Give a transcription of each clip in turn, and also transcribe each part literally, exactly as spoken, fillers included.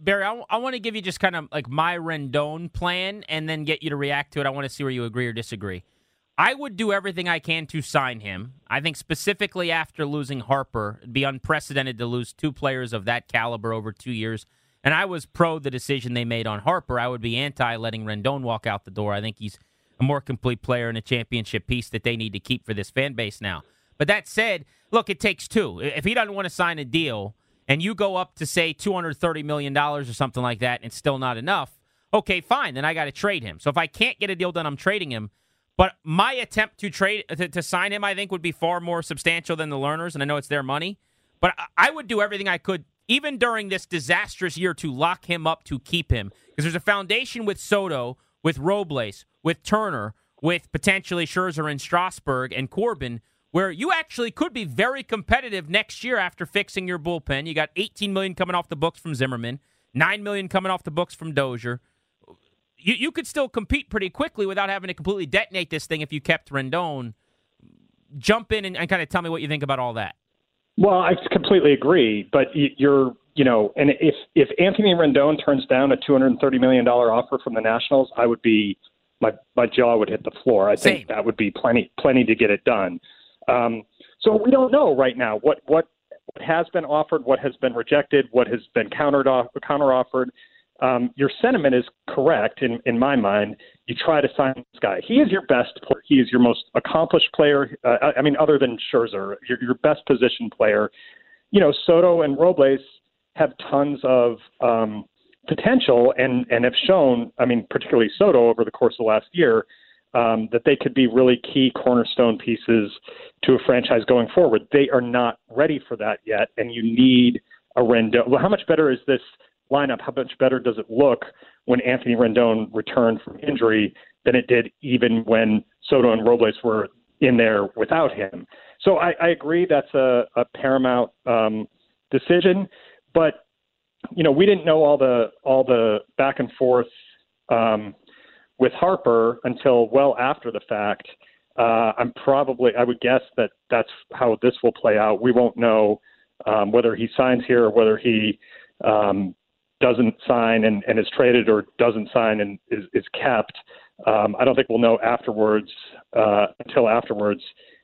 Barry, I, w- I want to give you just kind of like my Rendon plan and then get you to react to it. I want to see where you agree or disagree. I would do everything I can to sign him. I think specifically after losing Harper, it'd be unprecedented to lose two players of that caliber over two years. And I was pro the decision they made on Harper. I would be anti letting Rendon walk out the door. I think he's a more complete player and a championship piece that they need to keep for this fan base now. But that said, look, it takes two. If he doesn't want to sign a deal and you go up to, say, two hundred thirty million dollars or something like that and still not enough, okay, fine, then I got to trade him. So if I can't get a deal done, I'm trading him. But my attempt to trade to, to sign him, I think, would be far more substantial than the Lerners, and I know it's their money. But I, I would do everything I could, even during this disastrous year, to lock him up, to keep him. Because there's a foundation with Soto, with Robles, with Turner, with potentially Scherzer and Strasburg and Corbin, where you actually could be very competitive next year after fixing your bullpen. You got eighteen million dollars coming off the books from Zimmerman, nine million dollars coming off the books from Dozier. You you could still compete pretty quickly without having to completely detonate this thing if you kept Rendon. Jump in and, and kind of tell me what you think about all that. Well, I completely agree, but you're, you know, and if, if Anthony Rendon turns down a two hundred thirty million dollars offer from the Nationals, I would be, my, my jaw would hit the floor. I Same. think that would be plenty plenty to get it done. Um, so we don't know right now what, what has been offered, what has been rejected, what has been countered off, counter-offered. Um, your sentiment is correct in, in my mind. You try to sign this guy. He is your best player. He is your most accomplished player. Uh, I mean, other than Scherzer, your, your best position player. You know, Soto and Robles have tons of um, potential and, and have shown, I mean, particularly Soto over the course of the last year, um, that they could be really key cornerstone pieces to a franchise going forward. They are not ready for that yet, and you need a Rendon. Well, how much better is this lineup? How much better does it look when Anthony Rendon returned from injury than it did even when Soto and Robles were in there without him? So I, I agree that's a, a paramount um, decision, but you know, we didn't know all the all the back and forth um, with Harper until well after the fact. Uh, I'm probably I would guess that that's how this will play out. We won't know um, whether he signs here or whether he um, doesn't sign and, and is traded or doesn't sign and is, is kept. Um, I don't think we'll know afterwards uh, until afterwards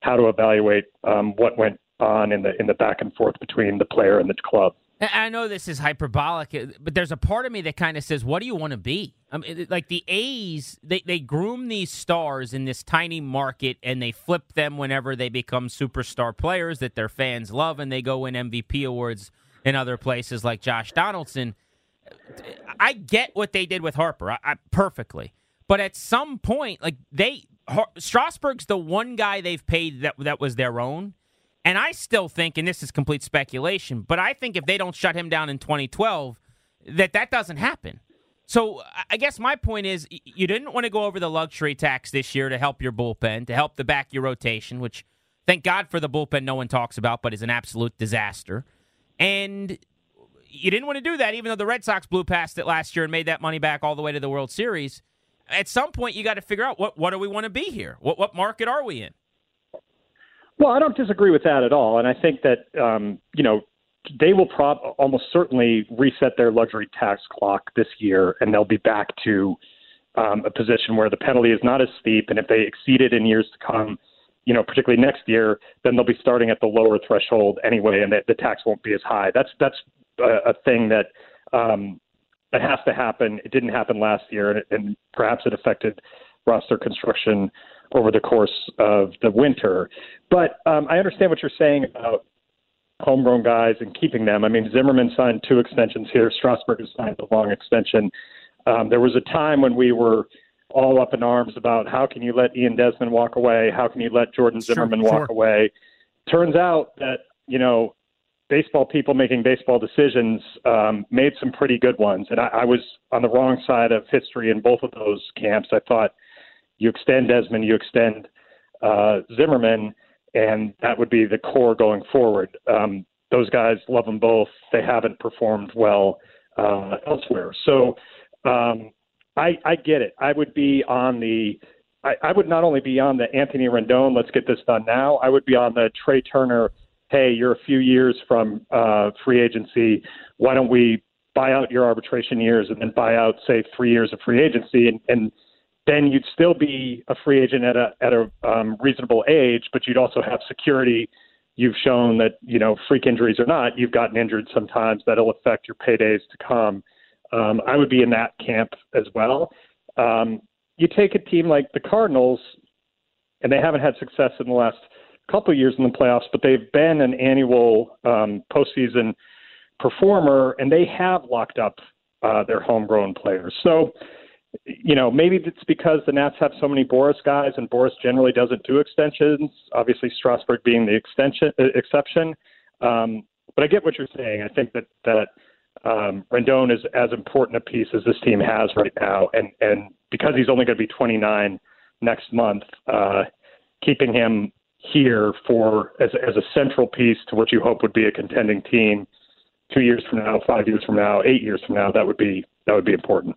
how to evaluate um, what went on in the in the back and forth between the player and the club. I know this is hyperbolic, but there's a part of me that kind of says, what do you want to be? I mean, like the A's, they, they groom these stars in this tiny market and they flip them whenever they become superstar players that their fans love and they go win M V P awards in other places like Josh Donaldson. I get what they did with Harper I, I, perfectly, but at some point, like they, Har- Strasburg's the one guy they've paid that that was their own, and I still think, and this is complete speculation, but I think if they don't shut him down in twenty twelve, that that doesn't happen. So I guess my point is, you didn't want to go over the luxury tax this year to help your bullpen, to help the back of your rotation, which thank God for the bullpen no one talks about, but is an absolute disaster, and you didn't want to do that, even though the Red Sox blew past it last year and made that money back all the way to the World Series. At some point, you got to figure out, what what do we want to be here? What what market are we in? Well, I don't disagree with that at all. And I think that, um, you know, they will prob- almost certainly reset their luxury tax clock this year, and they'll be back to um, a position where the penalty is not as steep. And if they exceed it in years to come, you know, particularly next year, then they'll be starting at the lower threshold anyway, and the, the tax won't be as high. That's that's a thing that um, that has to happen. It didn't happen last year, and, it, and perhaps it affected roster construction over the course of the winter. But um, I understand what you're saying about homegrown guys and keeping them. I mean, Zimmerman signed two extensions here. Strasburg has signed a long extension. Um, there was a time when we were all up in arms about how can you let Ian Desmond walk away? How can you let Jordan Zimmerman sure, walk sure. away? Turns out that, you know, baseball people making baseball decisions um, made some pretty good ones. And I, I was on the wrong side of history in both of those camps. I thought you extend Desmond, you extend uh, Zimmerman, and that would be the core going forward. Um, those guys, love them both. They haven't performed well uh, elsewhere. So um, I, I get it. I would be on the I, I would not only be on the Anthony Rendon, let's get this done now. I would be on the Trey Turner, hey, you're a few years from uh, free agency. Why don't we buy out your arbitration years and then buy out, say, three years of free agency? And, and then you'd still be a free agent at a at a um, reasonable age, but you'd also have security. You've shown that, you know, freak injuries or not, you've gotten injured sometimes. That'll affect your paydays to come. Um, I would be in that camp as well. Um, you take a team like the Cardinals, and they haven't had success in the last couple of years in the playoffs, but they've been an annual um, postseason performer, and they have locked up uh, their homegrown players. So, you know, maybe it's because the Nats have so many Boris guys, and Boris generally doesn't do extensions, obviously Strasburg being the extension uh, exception. Um, but I get what you're saying. I think that, that um, Rendon is as important a piece as this team has right now, and, and because he's only going to be twenty-nine next month, uh, keeping him here for as as a central piece to what you hope would be a contending team two years from now, five years from now, eight years from now, that would be that would be important.